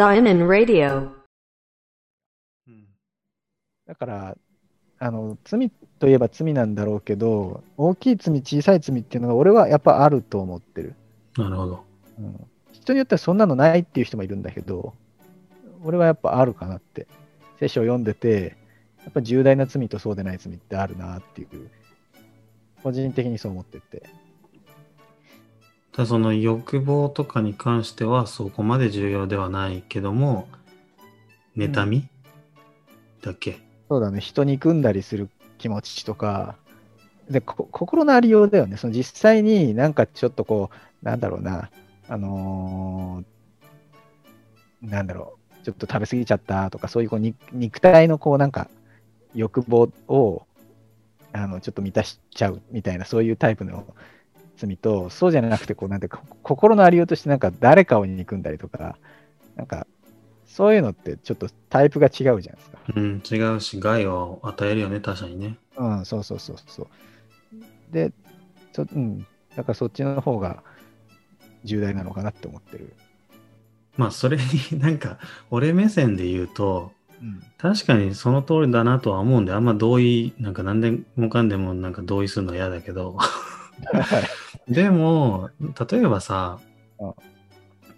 Zion Radio。だから罪といえば罪なんだろうけど、大きい罪小さい罪っていうのが俺はやっぱあると思ってる。なるほど、うん、人によってはそんなのないっていう人もいるんだけど、俺はやっぱあるかなって、聖書を読んでてやっぱ重大な罪とそうでない罪ってあるなっていう、個人的にそう思ってて、ただその欲望とかに関してはそこまで重要ではないけども、妬み、だけ。そうだね、人に憎んだりする気持ちとかで、心のありようだよね。その実際になんかちょっとこうなんだろうな、なんだろう、ちょっと食べ過ぎちゃったとか、そういうこう肉体のこうなんか欲望をちょっと満たしちゃうみたいな、そういうタイプの罪と、そうじゃなくてこうなんて心のありようとしてなんか誰かを憎んだりとか、なんかそういうのってちょっとタイプが違うじゃないですか。うん、違うし、害を与えるよね、他者にね。うん、そうそうそうそう。で、うん、だからそっちの方が重大なのかなって思ってる。まあ、それになんか、俺目線で言うと、うん、確かにその通りだなとは思うんで、あんま同意、なんか何でもかんでもなんか同意するの嫌だけど。でも、例えばさ、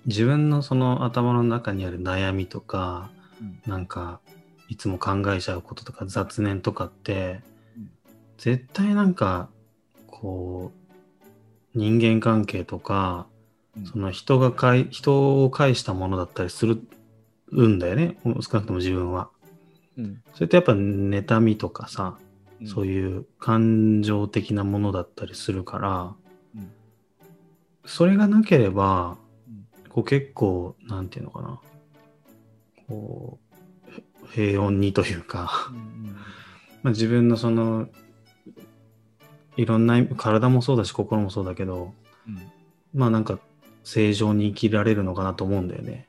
自分のその頭の中にある悩みとか、なんかいつも考えちゃうこととか雑念とかって、絶対なんかこう人間関係とか、その人を介したものだったりするんだよね、少なくとも自分は。それってやっぱ妬みとかさ、そういう感情的なものだったりするから、それがなければこう結構なんていうのかな、こう平穏にというか、まあ自分のそのいろんな体もそうだし心もそうだけど、まあなんか正常に生きられるのかなと思うんだよね。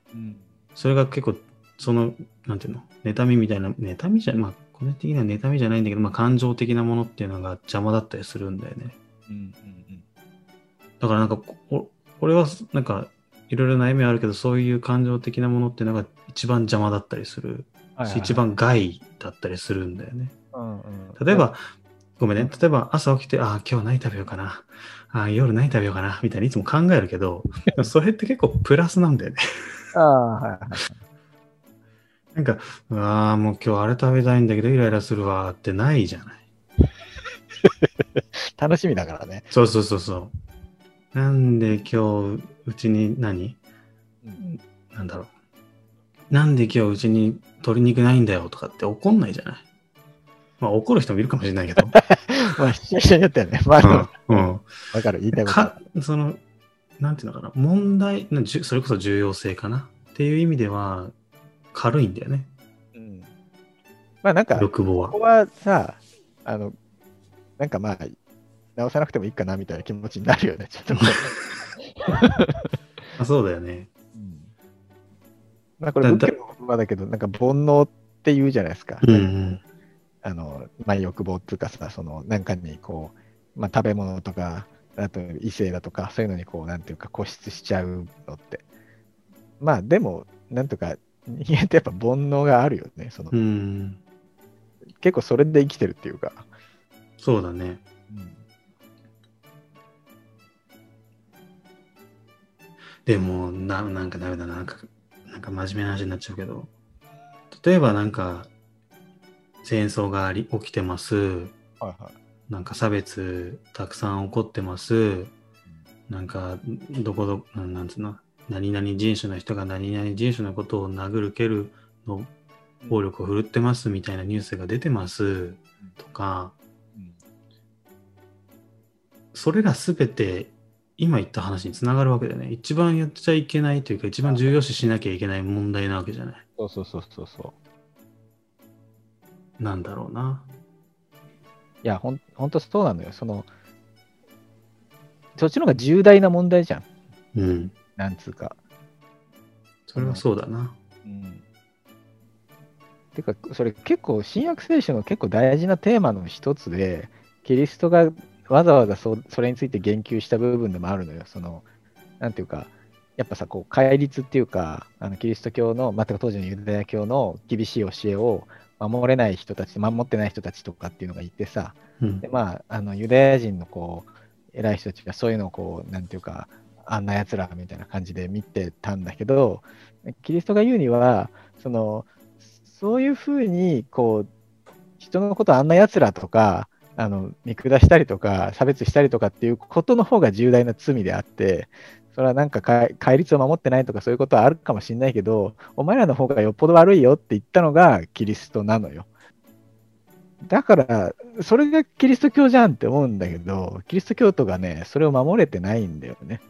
それが結構そのなんていうの、妬みみたいな、妬みじゃまあ個人的には妬みじゃないんだけど、まあ感情的なものっていうのが邪魔だったりするんだよね。だからなんか俺はなんかいろいろ悩みはあるけど、そういう感情的なものっていうのが一番邪魔だったりする、はいはい、一番害だったりするんだよね、例えば、ごめんね、例えば朝起きて今日何食べようかな、夜何食べようかなみたいにいつも考えるけどそれって結構プラスなんだよねなんかもう今日あれ食べたいんだけどイライラするわってないじゃない楽しみだからね。そうそうそうそう、なんで今日うちになんだろう、なんで今日うちに鶏肉ないんだよとかって怒んないじゃない。まあ怒る人もいるかもしれないけどまあ一緒にやったよね。まあわかる、言いたいことか、そのなんていうのかな、問題のそれこそ重要性かなっていう意味では軽いんだよね。まあなんか欲望はここはさ、なんかまあ直さなくてもいいかなみたいな気持ちになるよね、ちょっとそうだよね。まあこれ仏教の言葉だけど、なんか煩悩って言うじゃないですか。まあ欲望っていうかさ、そのなんかにこう、まあ食べ物とか、あと異性だとか、そういうのにこうなんていうか固執しちゃうのって。まあでもなんとか人間ってやっぱ煩悩があるよね。その結構それで生きてるっていうか。そうだね。でもなんかダメだな、なんか真面目な話になっちゃうけど、例えばなんか戦争が起きてます、なんか差別たくさん起こってます、なんかなんつうの、何々人種の人が何々人種のことを殴る蹴るの暴力を振るってますみたいなニュースが出てますとか、それらすべて今言った話につながるわけだよね。一番やっちゃいけないというか、一番重要視しなきゃいけない問題なわけじゃない。そうそうそうそうそう。なんだろうな。いや、ほんとそうなのよ。そっちの方が重大な問題じゃん。なんつうか。それはそうだな。てか、それ結構、新約聖書の結構大事なテーマの一つで、キリストがわざわざそれについて言及した部分でもあるのよ。そのなんていうか、やっぱさ、こう戒律っていうか、キリスト教の、また当時のユダヤ教の厳しい教えを守れない人たち、守ってない人たちとかっていうのがいてさ、うん、でまあユダヤ人のこう偉い人たちがそういうのをこうなんていうか、あんなやつらみたいな感じで見てたんだけど、キリストが言うにはそういうふうにこう人のことをあんなやつらとか見下したりとか差別したりとかっていうことの方が重大な罪であって、それはなんか戒律を守ってないとかそういうことはあるかもしれないけど、お前らの方がよっぽど悪いよって言ったのがキリストなのよ。だからそれがキリスト教じゃんって思うんだけど、キリスト教徒がね、それを守れてないんだよね。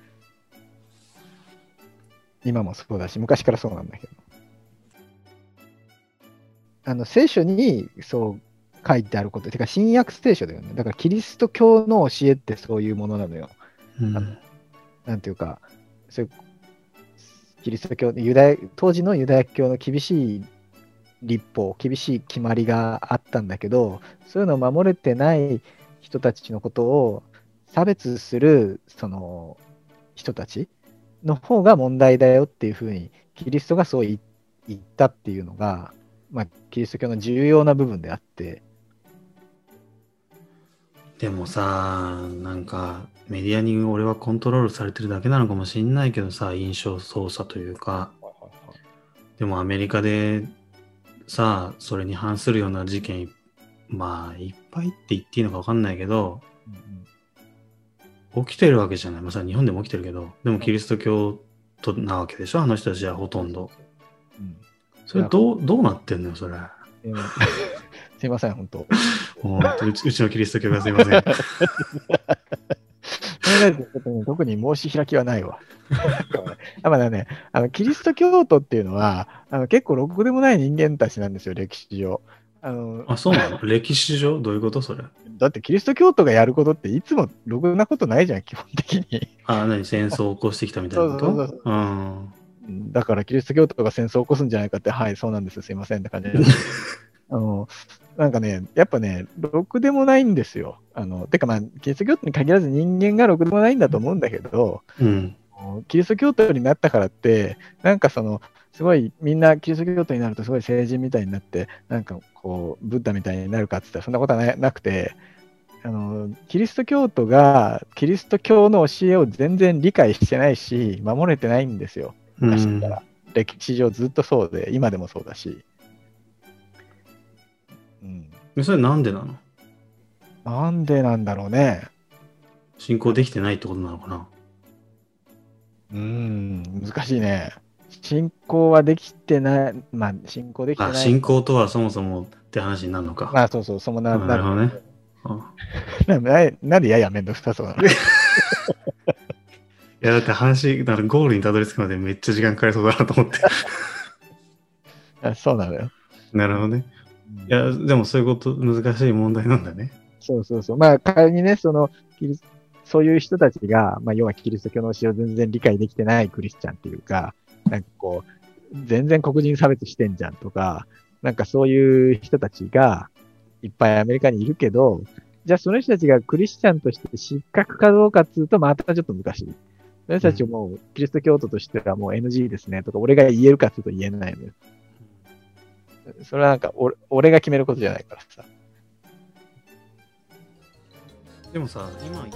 今もそうだし、昔からそうなんだけど。聖書にそう書いてあること、てか新約聖書だよね。だからキリスト教の教えってそういうものなのよ。うん、なんていうか、そういうキリスト教、当時のユダヤ教の厳しい立法、厳しい決まりがあったんだけど、そういうのを守れてない人たちのことを差別するその人たちの方が問題だよっていうふうにキリストがそう言ったっていうのが、まあ、キリスト教の重要な部分であって。でもさ、なんかメディアに俺はコントロールされてるだけなのかもしれないけどさ、印象操作というか。でもアメリカでさ、それに反するような事件、まあいっぱいって言っていいのか分かんないけど、起きてるわけじゃない。まあさ、日本でも起きてるけど、でもキリスト教徒なわけでしょ、あの人たちはほとんど。うん、それどうなってんのよ、それ。すいません、本当。うちのキリスト教がすいません。特に申し開きはないわ。だからね、キリスト教徒っていうのは結構ろくでもない人間たちなんですよ、歴史上。そうなの？歴史上どういうことそれ？だってキリスト教徒がやることっていつもろくなことないじゃん、基本的に。何？戦争を起こしてきたみたいなこと？そうそうそうそう。だからキリスト教徒が戦争を起こすんじゃないかって、はい、そうなんです、すいませんって感じで。なんかね、やっぱね、ろくでもないんですよ。てかまあ、キリスト教徒に限らず人間がろくでもないんだと思うんだけど、うん、キリスト教徒になったからって、なんかすごいみんなキリスト教徒になるとすごい聖人みたいになって、なんかこう、ブッダみたいになるかって言ったらそんなことはなくて、キリスト教徒がキリスト教の教えを全然理解してないし、守れてないんですよ。昔から、うん、歴史上ずっとそうで、今でもそうだし。うん、それなんでなの？なんでなんだろうね。信仰できてないってことなのかな。難しいね。信仰はできてない、まあ信仰できてない。信仰とはそもそもって話になるのか。そうそう、そうなるほどね。なんでやめんどくさそうなの？いやだって話、ゴールにたどり着くまでめっちゃ時間かかりそうだなと思って。そうなのよ。なるほどね。いや、でもそういうこと、難しい問題なんだね。そうそうそう。まあ、仮にね、そういう人たちが、まあ、要はキリスト教の教えを全然理解できてないクリスチャンっていうか、なんかこう、全然黒人差別してんじゃんとか、なんかそういう人たちがいっぱいアメリカにいるけど、じゃあその人たちがクリスチャンとして失格かどうかっていうと、またちょっと難しい。その人たちをもう、キリスト教徒としてはもう NG ですねとか、俺が言えるかっていうと言えないのよ。それはなんか俺が決めることじゃないからさ。でもさ、今。